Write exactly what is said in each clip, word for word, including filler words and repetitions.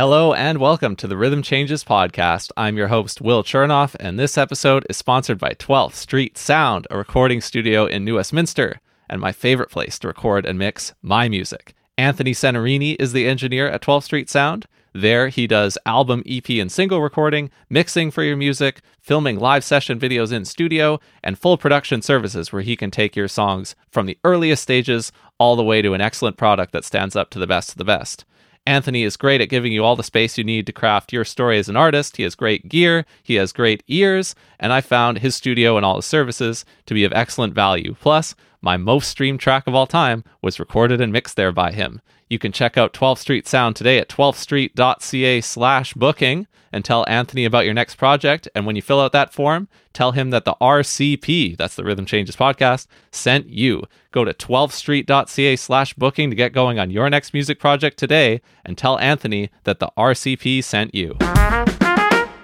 Hello and welcome to the Rhythm Changes podcast. I'm your host, Will Chernoff, and this episode is sponsored by twelfth Street Sound, a recording studio in New Westminster, and my favorite place to record and mix my music. Anthony Cenerini is the engineer at twelfth Street Sound. There, he does album, E P, and single recording, mixing for your music, filming live session videos in studio, and full production services where he can take your songs from the earliest stages all the way to an excellent product that stands up to the best of the best. Anthony is great at giving you all the space you need to craft your story as an artist. He has great gear, he has great ears, and I found his studio and all his services to be of excellent value. Plus, my most streamed track of all time was recorded and mixed there by him. You can check out twelfth Street Sound today at twelfth street dot c a slash booking and tell Anthony about your next project. And when you fill out that form, tell him that the R C P, that's the Rhythm Changes podcast, sent you. Go to twelfth street dot c a slash booking to get going on your next music project today and tell Anthony that the R C P sent you.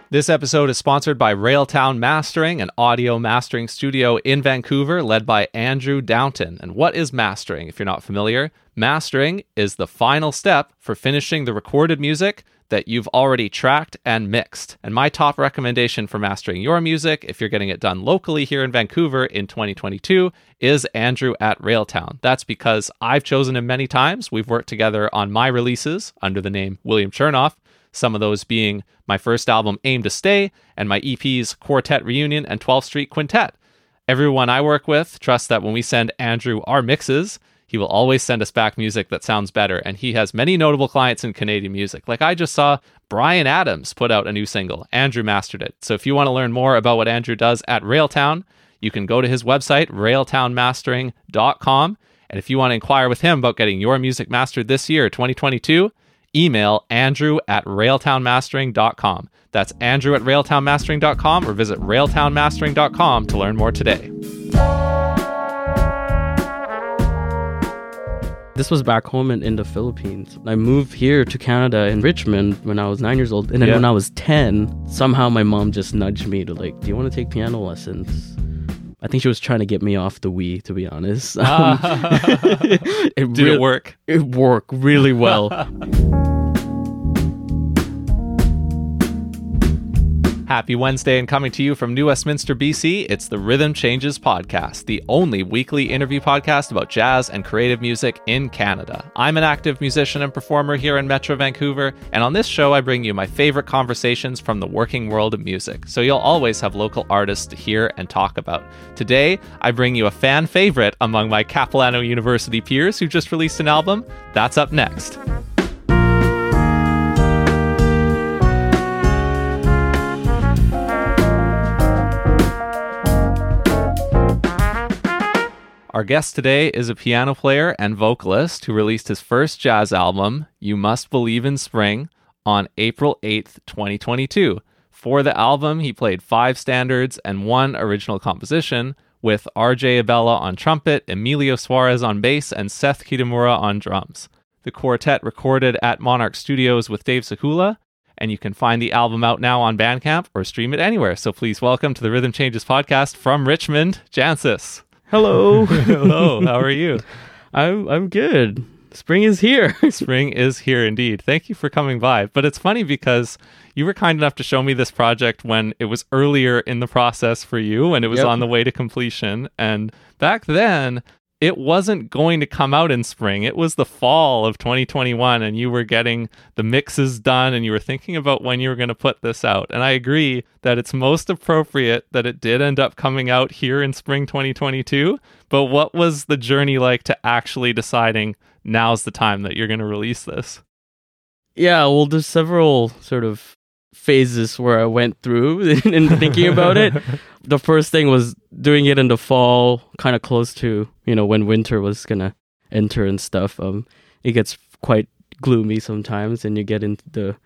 This episode is sponsored by Railtown Mastering, an audio mastering studio in Vancouver led by Andrew Downton. And what is mastering, if you're not familiar? Mastering is the final step for finishing the recorded music that you've already tracked and mixed. And my top recommendation for mastering your music, if you're getting it done locally here in Vancouver in twenty twenty-two, is Andrew at Railtown. That's because I've chosen him many times. We've worked together on my releases under the name William Chernoff, some of those being my first album, Aim to Stay, and my E Ps, Quartet Reunion and twelfth Street Quintet. Everyone I work with trusts that when we send Andrew our mixes, he will always send us back music that sounds better, and he has many notable clients in Canadian music. Like I just saw Brian Adams put out a new single. Andrew mastered it. So if you want to learn more about what Andrew does at Railtown, you can go to his website, railtown mastering dot com, and if you want to inquire with him about getting your music mastered this year, twenty twenty-two, email Andrew at railtown mastering dot com. That's Andrew at railtown mastering dot com, or visit railtown mastering dot com to learn more today. This was back home in, in the Philippines. I moved here to Canada in Richmond when I was nine years old. And then yeah. when I was ten, somehow my mom just nudged me to like, do you want to take piano lessons? I think she was trying to get me off the Wii, to be honest. Um, uh, it did re- it work? It worked really well. Happy Wednesday, and coming to you from New Westminster, B C, it's the Rhythm Changes podcast, the only weekly interview podcast about jazz and creative music in Canada. I'm an active musician and performer here in Metro Vancouver, and on this show I bring you my favorite conversations from the working world of music, so you'll always have local artists to hear and talk about. Today, I bring you a fan favorite among my Capilano University peers who just released an album. That's up next. Our guest today is a piano player and vocalist who released his first jazz album, You Must Believe in Spring, on April eighth, twenty twenty-two. For the album, he played five standards and one original composition, with R J Abella on trumpet, Emilio Suarez on bass, and Seth Kitamura on drums. The quartet recorded at Monarch Studios with Dave Sekula, and you can find the album out now on Bandcamp or stream it anywhere. So please welcome to the Rhythm Changes podcast from Richmond, Jancis. Hello. Hello. How are you? I'm I'm good. Spring is here. Spring is here indeed. Thank you for coming by. But it's funny because you were kind enough to show me this project when it was earlier in the process for you and it was yep. on the way to completion. And back then, it wasn't going to come out in spring. It was the fall of twenty twenty-one, and you were getting the mixes done and you were thinking about when you were going to put this out. And I agree that it's most appropriate that it did end up coming out here in spring twenty twenty-two. But what was the journey like to actually deciding now's the time that you're going to release this? Yeah, well, there's several sort of phases where I went through in, in thinking about it. The first thing was doing it in the fall, kind of close to, you know, when winter was gonna enter and stuff. Um, it gets quite gloomy sometimes, and you get into the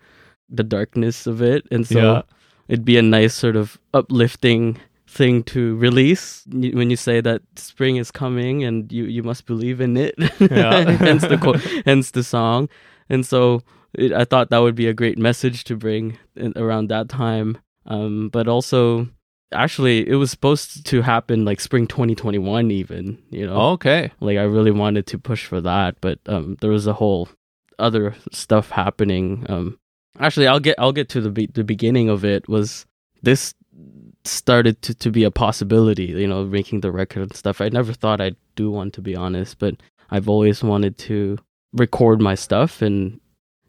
the darkness of it, and so yeah. it'd be a nice sort of uplifting thing to release when you say that spring is coming and you you must believe in it. Yeah. hence the co- hence the song, and so. It, I thought that would be a great message to bring in, around that time. Um, but also, actually, it was supposed to happen like spring twenty twenty-one even, you know? Okay. Like, I really wanted to push for that, but um, there was a whole other stuff happening um, actually, I'll get I'll get to the be- the beginning of it. Was this started to, to be a possibility, you know, making the record and stuff. I never thought I'd do one, to be honest, but I've always wanted to record my stuff and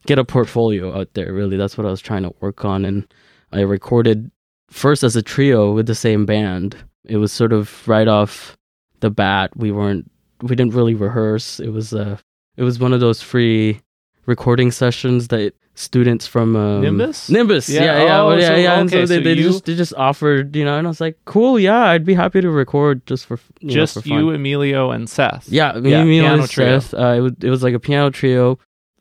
get a portfolio out there, really. That's what I was trying to work on. And I recorded first as a trio with the same band. It was sort of right off the bat. We weren't, we didn't really rehearse. It was a, it was one of those free recording sessions that students from um, Nimbus, Nimbus, yeah, yeah, yeah, oh, well, yeah, so, yeah. And okay, so they, so they you... just they just offered, you know, and I was like, cool, yeah, I'd be happy to record just for you just know, for fun. You, Emilio, and Seth. Yeah, yeah, Emilio piano and trio. Seth. Uh, it was it was like a piano trio.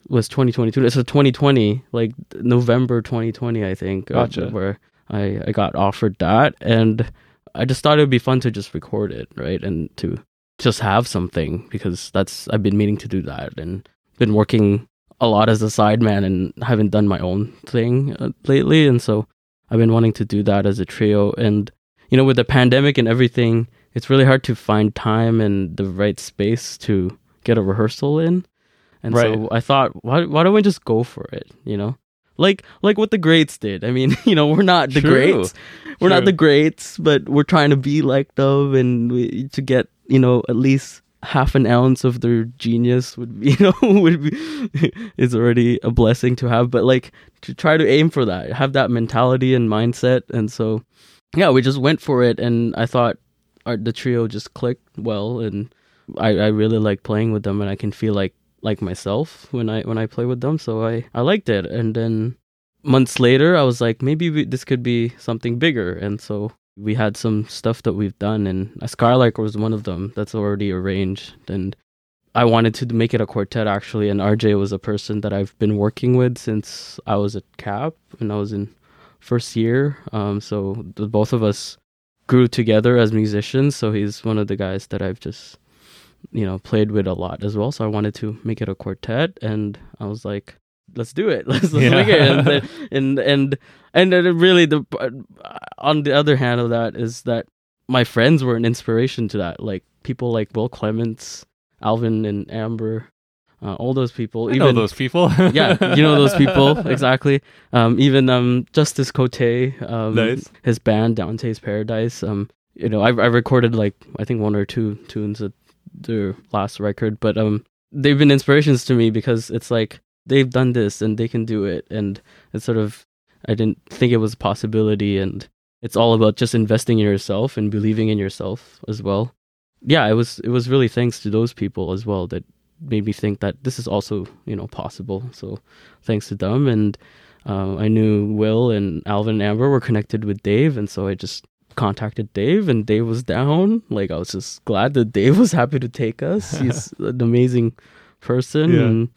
Was twenty twenty-two? So twenty twenty, like November twenty twenty, I think. Gotcha. Uh, where I I got offered that, and I just thought it would be fun to just record it, right, and to just have something, because that's I've been meaning to do that and been working a lot as a sideman and haven't done my own thing uh, lately. And so I've been wanting to do that as a trio. And, you know, with the pandemic and everything, it's really hard to find time and the right space to get a rehearsal in. And right. so I thought, why, why don't we just go for it? You know, like, like what the greats did. I mean, you know, we're not the True. greats, we're True. not the greats, but we're trying to be like them, and we, to get, you know, at least half an ounce of their genius would be, you know, would be, is already a blessing to have, but like to try to aim for that, have that mentality and mindset. And so, yeah, we just went for it. And I thought our, the trio just clicked well. And I, I really like playing with them, and I can feel like, like myself when I, when I play with them. So I, I liked it. And then months later, I was like, maybe we, this could be something bigger. And so we had some stuff that we've done, and a Skylark was one of them that's already arranged. And I wanted to make it a quartet, actually. And R J was a person that I've been working with since I was at Cap, and I was in first year. Um, so the both of us grew together as musicians. So he's one of the guys that I've just, you know, played with a lot as well. So I wanted to make it a quartet, and I was like, let's do it. Let's, let's yeah. make it. And then, and and and then really, the on the other hand of that is that my friends were an inspiration to that. Like people like Will Clements, Alvin, and Amber, uh, all those people. I even know those people. yeah, you know those people exactly. Um, even um, Justice Cote, um, nice. his band Dante's Paradise. Um, you know, I I recorded like I think one or two tunes at their last record, but um, they've been inspirations to me, because it's like, they've done this and they can do it. And it's sort of, I didn't think it was a possibility. And it's all about just investing in yourself and believing in yourself as well. Yeah, it was it was really thanks to those people as well that made me think that this is also, you know, possible. So thanks to them. And uh, I knew Will and Alvin and Amber were connected with Dave. And so I just contacted Dave, and Dave was down. Like, I was just glad that Dave was happy to take us. He's an amazing person. Yeah. And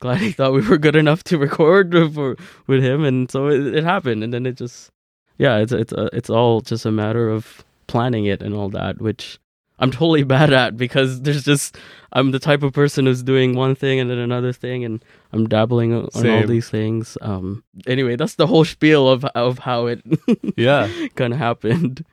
glad he thought we were good enough to record for, with him, and so it, it happened. And then it just, yeah, it's it's uh, it's all just a matter of planning it and all that, which I'm totally bad at, because there's just, I'm the type of person who's doing one thing and then another thing, and I'm dabbling on Same. all these things. Um, anyway, that's the whole spiel of of how it yeah kind of happened.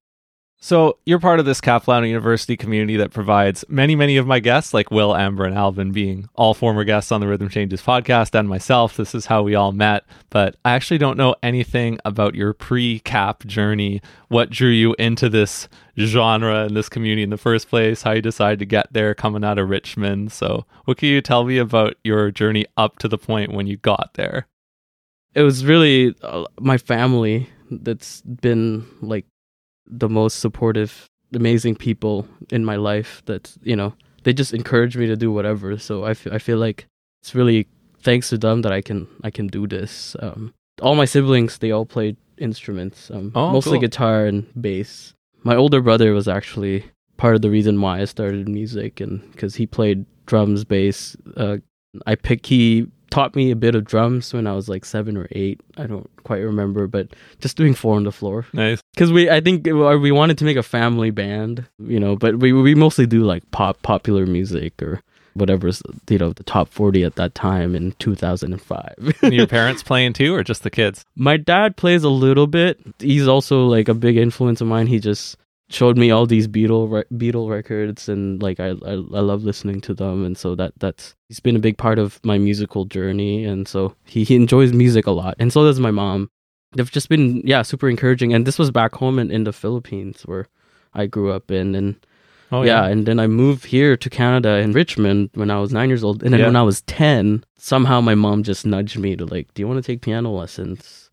So you're part of this Capilano University community that provides many, many of my guests, like Will, Amber, and Alvin being all former guests on the Rhythm Changes podcast, and myself. This is how we all met. But I actually don't know anything about your pre-Cap journey. What drew you into this genre and this community in the first place? How you decided to get there coming out of Richmond? So what can you tell me about your journey up to the point when you got there? It was really uh, my family that's been like the most supportive, amazing people in my life that, you know, they just encourage me to do whatever. So I, f- I feel like it's really thanks to them that I can I can do this. Um, all my siblings, they all played instruments, um, oh, mostly cool. guitar and bass. My older brother was actually part of the reason why I started music, and because he played drums, bass. Uh, I pick, he taught me a bit of drums when I was like seven or eight. I don't quite remember, but just doing four on the floor. Nice. Because we, I think we wanted to make a family band, you know, but we we mostly do like pop, popular music or whatever's, you know, the top forty at that time in two thousand five. And your parents playing too, or just the kids? My dad plays a little bit. He's also like a big influence of mine. He just showed me all these Beatle re- Beatle records, and like I, I I love listening to them, and so that that's he's been a big part of my musical journey, and so he, he enjoys music a lot, and so does my mom. They've just been yeah super encouraging, and this was back home in, in the Philippines where I grew up in, and oh, yeah. yeah, and then I moved here to Canada in Richmond when I was nine years old, and then yeah. when I was ten, somehow my mom just nudged me to like, do you want to take piano lessons?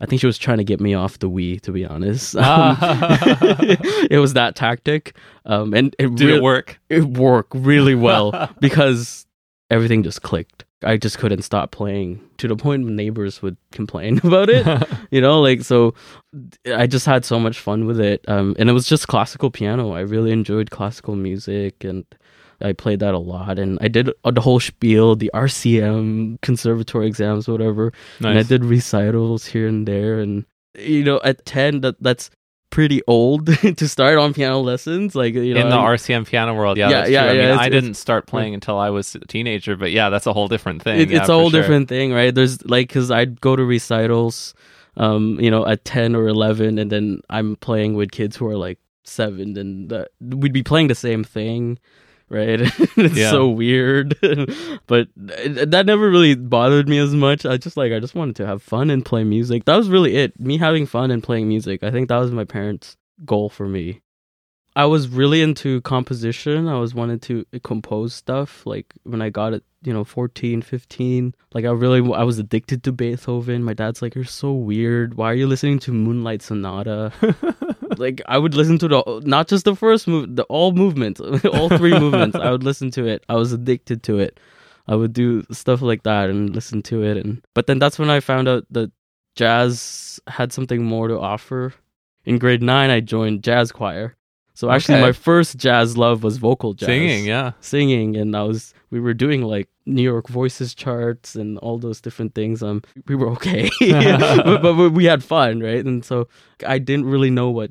I think she was trying to get me off the Wii, to be honest. Um, it was that tactic. Um, and it Did re- it work? It worked really well because everything just clicked. I just couldn't stop playing to the point when neighbors would complain about it. you know, like, so I just had so much fun with it. Um, and it was just classical piano. I really enjoyed classical music, and I played that a lot, and I did the whole spiel, the R C M, conservatory exams, whatever. Nice. And I did recitals here and there, and you know, at ten, that that's pretty old to start on piano lessons, like you know, in the I'm, R C M piano world. Yeah, yeah, that's yeah, true. yeah I mean, I didn't start playing until I was a teenager, but yeah, that's a whole different thing. It, yeah, it's a whole sure. different thing, right? There's like, because I'd go to recitals, um, you know, at ten or eleven, and then I'm playing with kids who are like seven, and the, we'd be playing the same thing. Right, it's yeah. so weird, but that never really bothered me as much. I just like I just wanted to have fun and play music. That was really it. Me having fun and playing music. I think that was my parents' goal for me. I was really into composition. I was wanted to compose stuff. Like when I got it, you know, fourteen, fifteen. Like I really, I was addicted to Beethoven. My dad's like, "You're so weird. Why are you listening to Moonlight Sonata?" Like I would listen to the not just the first move, the all movements, all three movements. I would listen to it. I was addicted to it. I would do stuff like that and listen to it. And but then that's when I found out that jazz had something more to offer. In grade nine, I joined jazz choir. So actually, okay. my first jazz love was vocal jazz, singing, yeah, singing. And I was we were doing like New York Voices charts and all those different things. Um, we were okay, but, but we had fun, right? And so I didn't really know what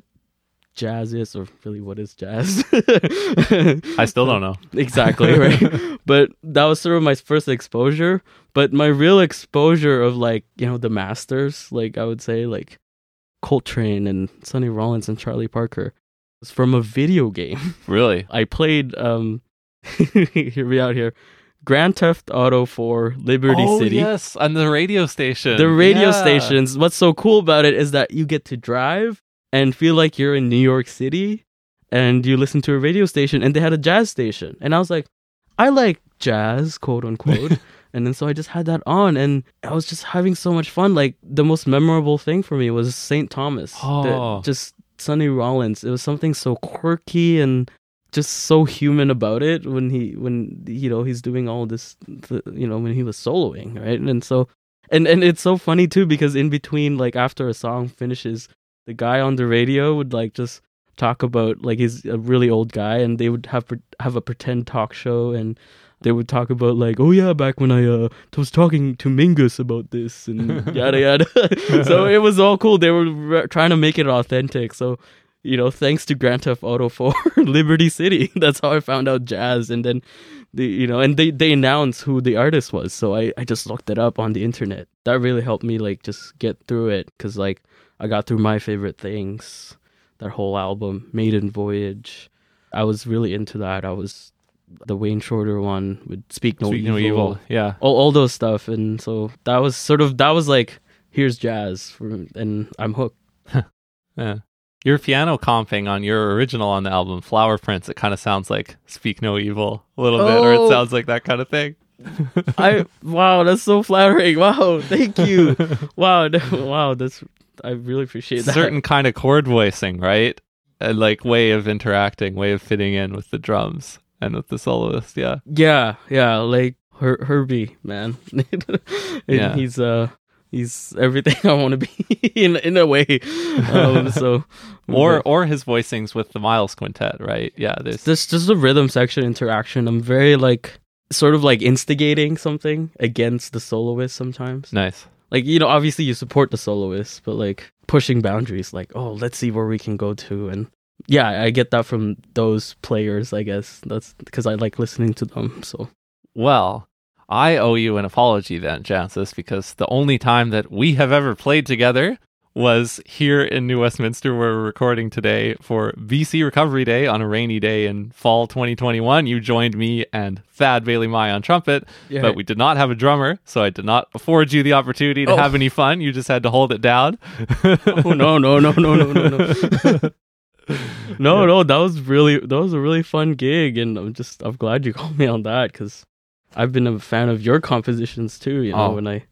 jazz is, or really what is jazz. I still don't know exactly, right? But that was sort of my first exposure, but my real exposure of like, you know, the masters, like I would say like Coltrane and Sonny Rollins and Charlie Parker, was from a video game. Really? I played um hear me out here Grand Theft Auto four, Liberty oh, City. Yes, on the radio station. The radio yeah. stations. What's so cool about it is that you get to drive and feel like you're in New York City, and you listen to a radio station, and they had a jazz station. And I was like, I like jazz, quote unquote. And then so I just had that on, and I was just having so much fun. Like the most memorable thing for me was Saint Thomas. Oh. The, just Sonny Rollins. It was something so quirky and just so human about it when he, when, you know, he's doing all this, you know, when he was soloing, right? And so, and, and it's so funny too, because in between, like after a song finishes, the guy on the radio would like just talk about like he's a really old guy, and they would have pre- have a pretend talk show, and they would talk about like, oh yeah, back when I uh, was talking to Mingus about this and yada yada. So it was all cool. They were re- trying to make it authentic. So, you know, thanks to Grand Theft Auto four, Liberty City. That's how I found out jazz. And then, the, you know, and they, they announced who the artist was. So I, I just looked it up on the internet. That really helped me like just get through it, because like, I got through My Favorite Things, that whole album, Maiden Voyage. I was really into that. I was the Wayne Shorter one with Speak No Speak Evil. Speak No Evil, yeah. All, all those stuff. And so that was sort of, that was like, here's jazz, for, and I'm hooked. yeah. Your piano comping on your original on the album, Flower Prince, it kind of sounds like Speak No Evil a little oh. bit, or it sounds like that kind of thing. I Wow, that's so flattering. Wow, thank you. wow, wow, that's... I really appreciate that. Certain kind of chord voicing, right? And like way of interacting, way of fitting in with the drums and with the soloist, yeah. Yeah, yeah, like Her- Herbie, man. yeah. He's uh he's everything I want to be in in a way. Um, so or yeah. or his voicings with the Miles Quintet, right? Yeah, there's this just a rhythm section interaction. I'm very like sort of like instigating something against the soloist sometimes. Nice. Like, you know, obviously you support the soloist, but like pushing boundaries, like, oh, let's see where we can go to. And yeah, I get that from those players, I guess. That's because I like listening to them. So, well, I owe you an apology then, Jancis, because the only time that we have ever played together was here in New Westminster, where we're recording today for B C Recovery Day on a rainy day in fall twenty twenty-one. You joined me and Thad Bailey-Mai on trumpet, yeah. But we did not have a drummer, so I did not afford you the opportunity to oh. have any fun. You just had to hold it down. oh, no, no, no, no, no, no, no. no, yeah. no, that was really, that was a really fun gig, and I'm just, I'm glad you called me on that, because I've been a fan of your compositions too, you know, oh. when I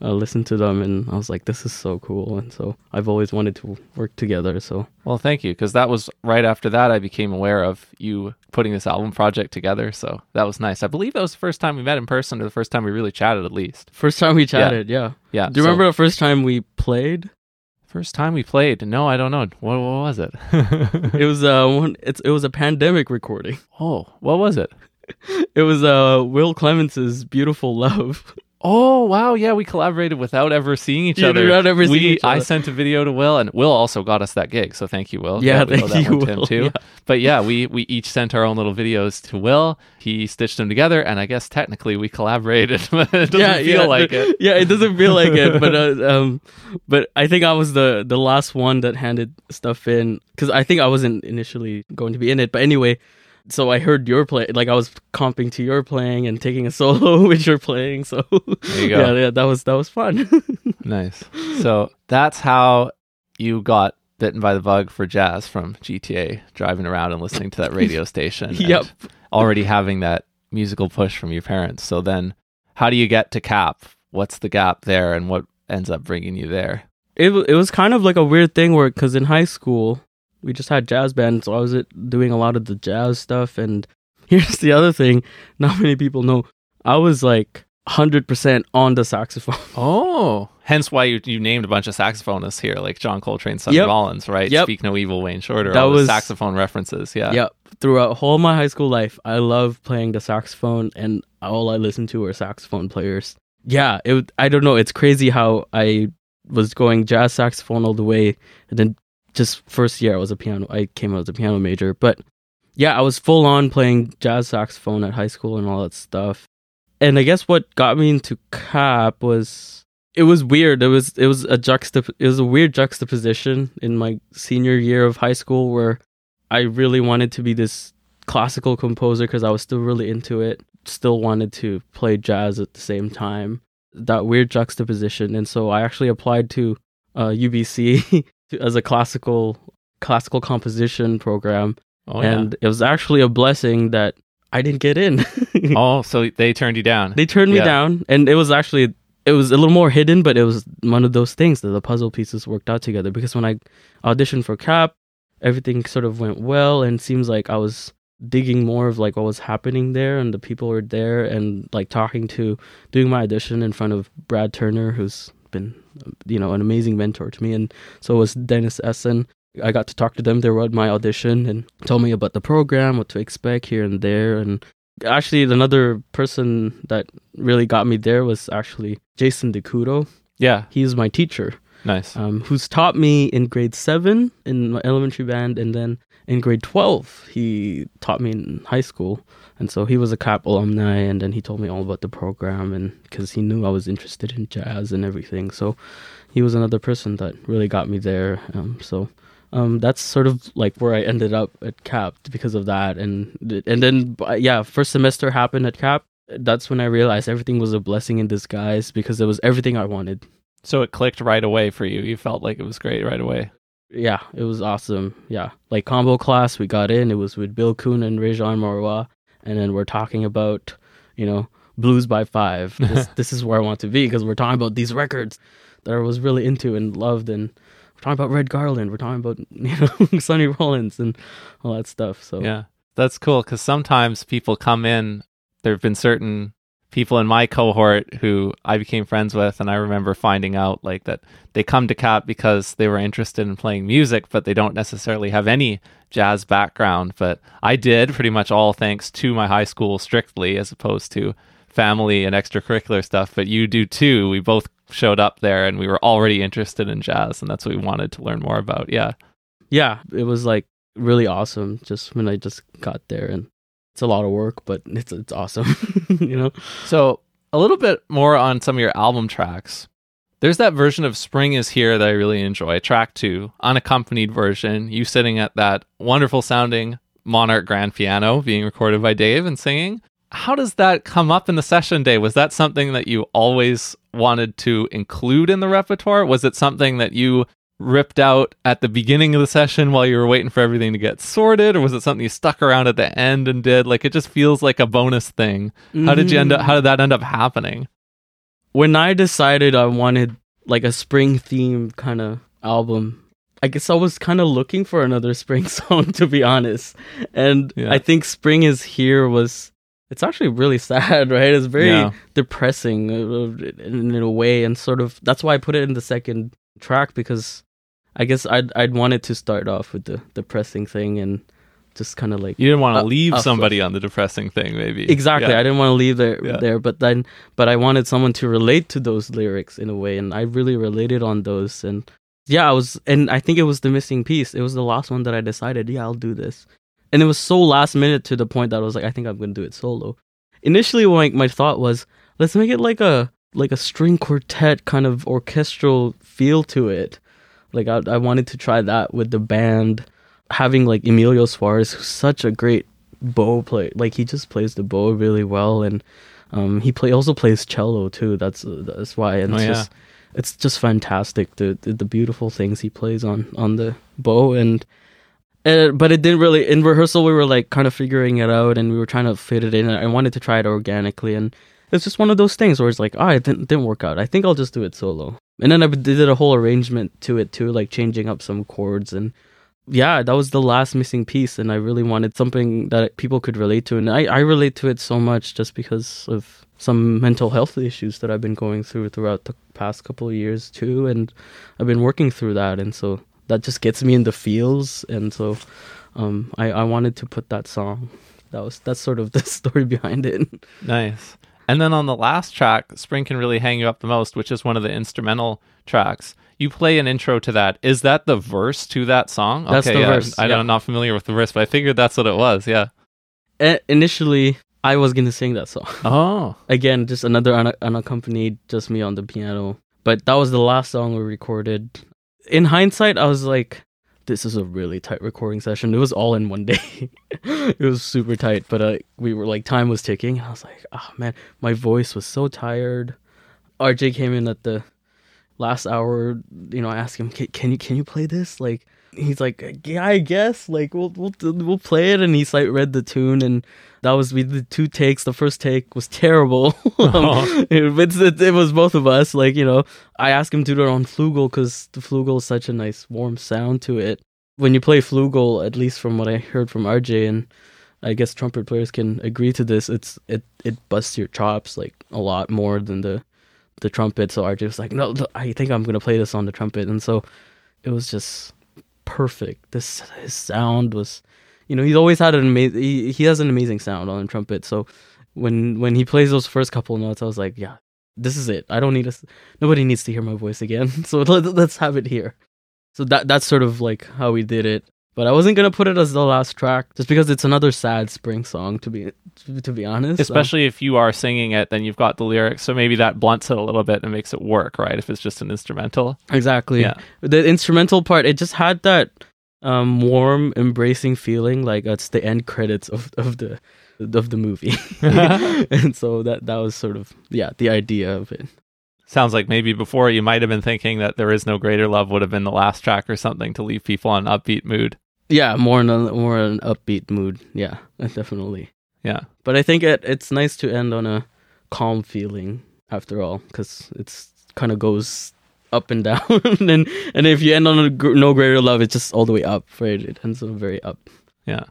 uh, listened to them, and I was like, this is so cool, and so I've always wanted to work together, so. Well, thank you, because that was right after that I became aware of you putting this album project together, so that was nice. I believe that was the first time we met in person, or the first time we really chatted, at least. First time we chatted, yeah. Yeah. yeah Do you so, remember the first time we played? First time we played? No, I don't know. What, what was it? it was uh, one, it's, it was a pandemic recording. Oh, what was it? It was uh, Will Clements' Beautiful Love. Oh, wow. Yeah, we collaborated without ever seeing each other. Without ever seeing we, each other. I sent a video to Will, and Will also got us that gig. So thank you, Will. Yeah, yeah thank that you, Will. Too. Yeah. But yeah, we, we each sent our own little videos to Will. He stitched them together, and I guess technically we collaborated. But it doesn't yeah, feel yeah, like it. Yeah, it doesn't feel like it. But uh, um, but I think I was the, the last one that handed stuff in, because I think I wasn't initially going to be in it. But anyway, so I heard your play, like I was comping to your playing and taking a solo which you're playing. So there you go. yeah, yeah, that was that was fun. Nice. So that's how you got bitten by the bug for jazz, from G T A, driving around and listening to that radio station. Yep. And already having that musical push from your parents. So then, how do you get to Cap? What's the gap there, and what ends up bringing you there? It it was kind of like a weird thing where, because in high school, we just had jazz bands, so I was doing a lot of the jazz stuff. And here's the other thing, not many people know, I was like one hundred percent on the saxophone. Oh, hence why you, you named a bunch of saxophonists here, like John Coltrane, Sonny yep. Rollins, right? Yep. Speak No Evil, Wayne Shorter, that all was, the saxophone references, yeah. Yep. Throughout whole my high school life, I love playing the saxophone, and all I listen to are saxophone players. Yeah, it. I don't know, it's crazy how I was going jazz saxophone all the way, and then just first year I was a piano, I came out as a piano major, but yeah, I was full on playing jazz saxophone at high school and all that stuff. And I guess what got me into Cap was, it was weird. It was, it was a juxtap, it was a weird juxtaposition in my senior year of high school, where I really wanted to be this classical composer because I was still really into it, still wanted to play jazz at the same time, that weird juxtaposition. And so I actually applied to uh, U B C as a classical classical composition program, oh, and yeah. it was actually a blessing that I didn't get in. oh, so they turned you down? They turned yeah. me down, and it was actually, it was a little more hidden, but it was one of those things that the puzzle pieces worked out together, because when I auditioned for Cap, everything sort of went well, and it seems like I was digging more of like what was happening there, and the people were there, and like talking to, doing my audition in front of Brad Turner, who's been, you know, an amazing mentor to me, and so was Dennis Essen. I got to talk to them. They were at my audition and told me about the program, what to expect here and there. And actually another person that really got me there was actually Jason DeCudo. Yeah, he's my teacher. Nice. Um, who's taught me in grade seven in my elementary band, and then in grade twelve he taught me in high school. And so he was a Cap alumni, and then he told me all about the program, and because he knew I was interested in jazz and everything, so he was another person that really got me there. Um, so um, that's sort of like where I ended up at Cap because of that. And and then yeah, first semester happened at Cap. That's when I realized everything was a blessing in disguise, because it was everything I wanted. So it clicked right away for you. You felt like it was great right away. Yeah, it was awesome. Yeah, like combo class, we got in. It was with Bill Kuhn and Rajan Marwah. And then we're talking about, you know, blues by five. This, this is where I want to be, because we're talking about these records that I was really into and loved. And we're talking about Red Garland. We're talking about, you know, Sonny Rollins and all that stuff. So yeah, that's cool, because sometimes people come in, there have been certain people in my cohort who I became friends with, and I remember finding out like that they come to Cap because they were interested in playing music, but they don't necessarily have any jazz background. But I did, pretty much all thanks to my high school strictly, as opposed to family and extracurricular stuff. But you do too. We both showed up there and we were already interested in jazz, and that's what we wanted to learn more about. Yeah. Yeah. It was like really awesome just when I just got there, and it's a lot of work, but it's it's awesome, you know? So a little bit more on some of your album tracks. There's that version of Spring Is Here that I really enjoy, track two, unaccompanied version, you sitting at that wonderful sounding Monarch grand piano being recorded by Dave and singing. How does that come up in the session day? Was that something that you always wanted to include in the repertoire? Was it something that you ripped out at the beginning of the session while you were waiting for everything to get sorted? Or was it something you stuck around at the end and did? Like, it just feels like a bonus thing. Mm-hmm. How did you end up, how did that end up happening? When I decided I wanted like a spring themed kind of album, I guess I was kind of looking for another spring song, to be honest. And yeah. I think Spring Is Here was, it's actually really sad, right? It's very yeah. depressing in a way. And sort of, that's why I put it in the second track, because I guess I'd, I'd wanted to start off with the depressing thing and just kind of like... You didn't want to uh, leave uh, somebody uh, on the depressing thing, maybe. Exactly. Yeah. I didn't want to leave there, yeah. there, but then, but I wanted someone to relate to those lyrics in a way. And I really related on those. And yeah, I was, and I think it was the missing piece. It was the last one that I decided, yeah, I'll do this. And it was so last minute to the point that I was like, I think I'm going to do it solo. Initially, my, my thought was, let's make it like a like a string quartet kind of orchestral feel to it. Like, I, I wanted to try that with the band, having like Emilio Suarez, who's such a great bow player. Like, he just plays the bow really well, and um, he play also plays cello too. That's that's why. And oh, it's yeah. just... It's just fantastic, the, the the beautiful things he plays on, on the bow. And, and but it didn't really... In rehearsal, we were like kind of figuring it out, and we were trying to fit it in. I wanted to try it organically, and it's just one of those things where it's like, oh, it didn't, didn't work out. I think I'll just do it solo. And then I did a whole arrangement to it too, like changing up some chords. And yeah, that was the last missing piece, and I really wanted something that people could relate to. And I, I relate to it so much just because of... some mental health issues that I've been going through throughout the past couple of years too, and I've been working through that, and so that just gets me in the feels. And so um I, I wanted to put that song. That was that's sort of the story behind it. Nice. And then on the last track, Spring Can Really Hang You Up the Most, which is one of the instrumental tracks, you play an intro to that. Is that the verse to that song? That's okay, the yeah, verse. I, I yeah. I'm not familiar with the verse, but I figured that's what it was, yeah. Uh, initially I was going to sing that song. Oh. Again, just another un- unaccompanied, just me on the piano. But that was the last song we recorded. In hindsight, I was like, this is a really tight recording session. It was all in one day. It was super tight. But uh, we were like, time was ticking. And I was like, oh, man, my voice was so tired. R J came in at the last hour. You know, I asked him, can you can you play this? Like, he's like, yeah, I guess, like, we'll we'll we'll play it. And he's like, read the tune, and that was, we did two takes. The first take was terrible. um, it, it, it was both of us, like, you know, I asked him to do it on flugel, because the flugel is such a nice warm sound to it. When you play flugel, at least from what I heard from R J, and I guess trumpet players can agree to this, it's it, it busts your chops, like, a lot more than the, the trumpet. So R J was like, no, I think I'm going to play this on the trumpet. And so it was just... perfect. This his sound was, you know, he's always had an amazing. He, he has an amazing sound on the trumpet. So when when he plays those first couple notes, I was like, yeah, this is it. I don't need us. Nobody needs to hear my voice again. So let, let's have it here. So that that's sort of like how we did it. But I wasn't gonna put it as the last track just because it's another sad spring song. To be to be honest, especially um, if you are singing it, then you've got the lyrics. So maybe that blunts it a little bit and makes it work, right? If it's just an instrumental, exactly. Yeah. The instrumental part, it just had that um, warm, embracing feeling. Like it's the end credits of, of the of the movie, and so that that was sort of yeah the idea of it. Sounds like maybe before you might have been thinking that There Is No Greater Love would have been the last track or something to leave people on an upbeat mood. Yeah, more in, a, more in an upbeat mood. Yeah, definitely. Yeah. But I think it, it's nice to end on a calm feeling after all, because it kind of goes up and down. and and if you end on a gr- No Greater Love, it's just all the way up, right? It ends up very up. Yeah.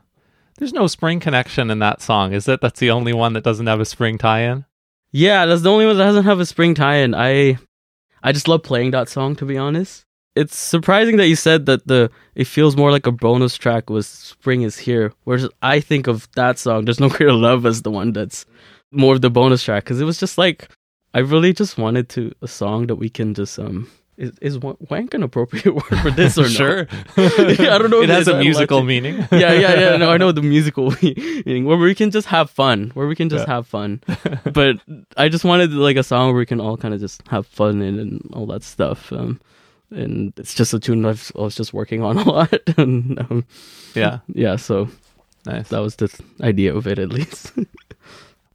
There's no spring connection in that song, is it? That's the only one that doesn't have a spring tie-in? Yeah, that's the only one that doesn't have a spring tie-in. I, I just love playing that song, to be honest. It's surprising that you said that the it feels more like a bonus track was Spring Is Here, whereas I think of that song, There's No Greater Love, as the one that's more of the bonus track, because it was just like, I really just wanted to a song that we can just um Is, is wank an appropriate word for this or sure. no? Sure. I don't know. It has a musical like meaning. yeah, yeah, yeah. No, I know the musical meaning. Where we can just have fun. Where we can just yeah. have fun. But I just wanted like a song where we can all kind of just have fun and, and all that stuff. Um, and it's just a tune I've, I was just working on a lot. and, um, yeah. Yeah, so nice. That was the idea of it at least.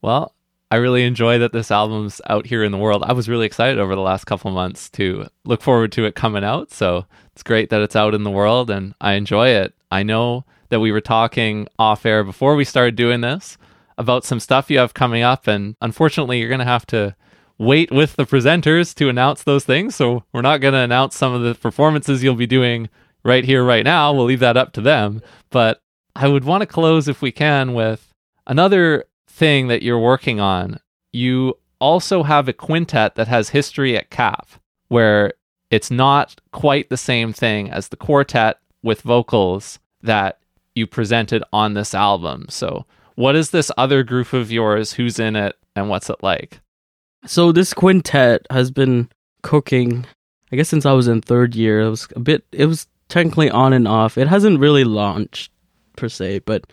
Well, I really enjoy that this album's out here in the world. I was really excited over the last couple months to look forward to it coming out. So it's great that it's out in the world and I enjoy it. I know that we were talking off air before we started doing this about some stuff you have coming up. And unfortunately, you're going to have to wait with the presenters to announce those things. So we're not going to announce some of the performances you'll be doing right here, right now. We'll leave that up to them. But I would want to close, if we can, with another thing that you're working on. You also have a quintet that has history at Cap, where it's not quite the same thing as the quartet with vocals that you presented on this album. So what is this other group of yours? Who's in it and what's it like? So this quintet has been cooking, I guess, since I was in third year. It was a bit, it was technically on and off. It hasn't really launched per se, but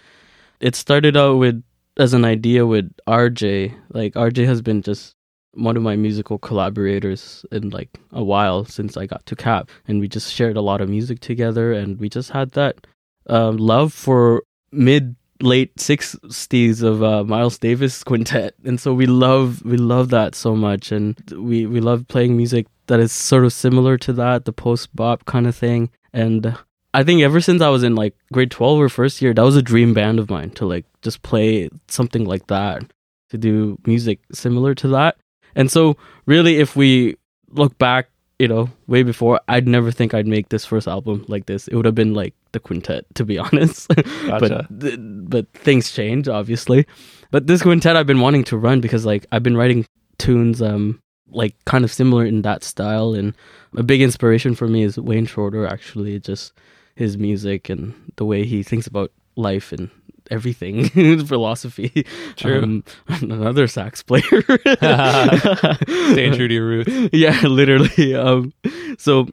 it started out with as an idea with R J. Like R J has been just one of my musical collaborators in like a while since I got to Cap, and we just shared a lot of music together, and we just had that uh, love for mid late sixties of uh, Miles Davis quintet, and so we love we love that so much, and we we love playing music that is sort of similar to that, the post bop kind of thing. And I think ever since I was in like grade twelve or first year, that was a dream band of mine to like just play something like that, to do music similar to that. And so really, if we look back, you know, way before, I'd never think I'd make this first album like this. It would have been like the quintet, to be honest. Gotcha. But th- but things change, obviously. But this quintet I've been wanting to run because like I've been writing tunes um like kind of similar in that style. And a big inspiration for me is Wayne Shorter, actually. Just his music and the way he thinks about life and everything, philosophy. True. Um, another sax player. Stay true to your roots. Yeah, literally. Um, so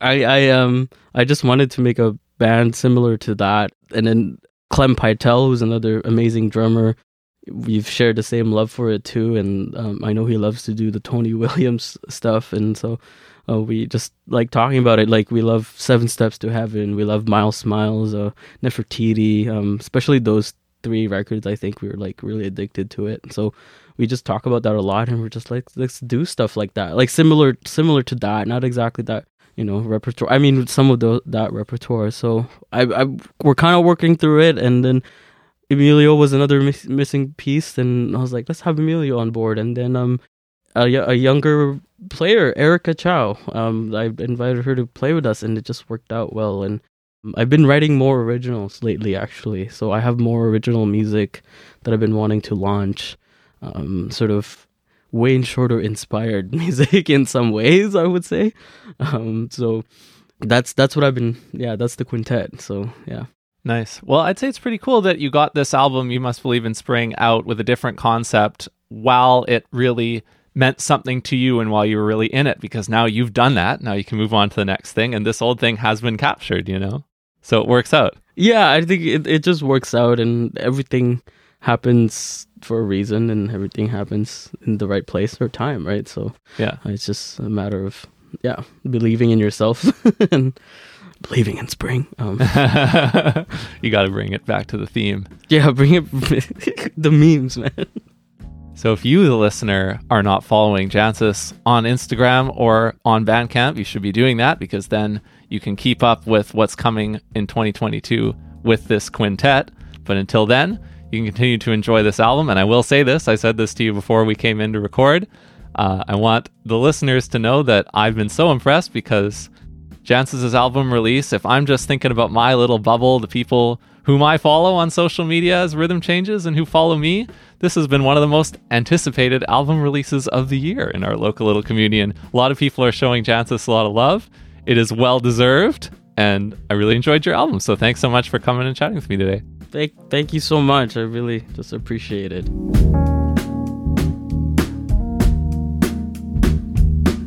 I, I, um, I just wanted to make a band similar to that. And then Clem Pytel, who's another amazing drummer, we've shared the same love for it too. And um, I know he loves to do the Tony Williams stuff. And so Uh, we just like talking about it. Like we love Seven Steps to Heaven. We love Miles Smiles, uh, Nefertiti, um, especially those three records. I think we were like really addicted to it. So we just talk about that a lot, and we're just like, let's do stuff like that, like similar, similar to that. Not exactly that, you know, repertoire. I mean, some of the, that repertoire. So I, I we're kind of working through it, and then Emilio was another mis- missing piece, and I was like, let's have Emilio on board, and then um. A, a younger player, Erica Chow. Um, I invited her to play with us, and it just worked out well. And I've been writing more originals lately, actually. So I have more original music that I've been wanting to launch. Um, sort of Wayne Shorter inspired music in some ways, I would say. Um, so that's that's what I've been. Yeah, that's the quintet. So yeah. Nice. Well, I'd say it's pretty cool that you got this album, You Must Believe in Spring, out with a different concept, while it really meant something to you and while you were really in it, because now you've done that. Now you can move on to the next thing, and this old thing has been captured, you know? So it works out. Yeah, I think it, it just works out, and everything happens for a reason, and everything happens in the right place or time, right? So yeah, it's just a matter of, yeah, believing in yourself and believing in spring. Um, you got to bring it back to the theme. Yeah, bring it, the memes, man. So if you, the listener, are not following Jancis on Instagram or on Bandcamp, you should be doing that, because then you can keep up with what's coming in twenty twenty-two with this quintet. But until then, you can continue to enjoy this album. And I will say this, I said this to you before we came in to record. Uh, I want the listeners to know that I've been so impressed, because Jancis' album release, if I'm just thinking about my little bubble, the people whom I follow on social media as Rhythm Changes and who follow me, this has been one of the most anticipated album releases of the year in our local little community. And a lot of people are showing Jancis a lot of love. It is well-deserved, and I really enjoyed your album. So thanks so much for coming and chatting with me today. Thank, thank you so much. I really just appreciate it.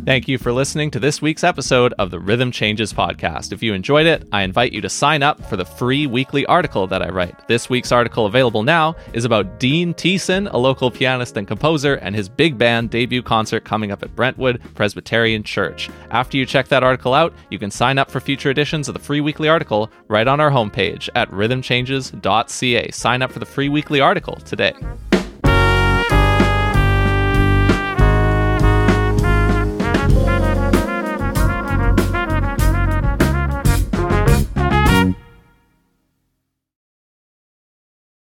Thank you for listening to this week's episode of the Rhythm Changes podcast. If you enjoyed it, I invite you to sign up for the free weekly article that I write. This week's article available now is about Dean Teason, a local pianist and composer, and his big band debut concert coming up at Brentwood Presbyterian Church. After you check that article out, you can sign up for future editions of the free weekly article right on our homepage at rhythm changes dot c a. Sign up for the free weekly article today.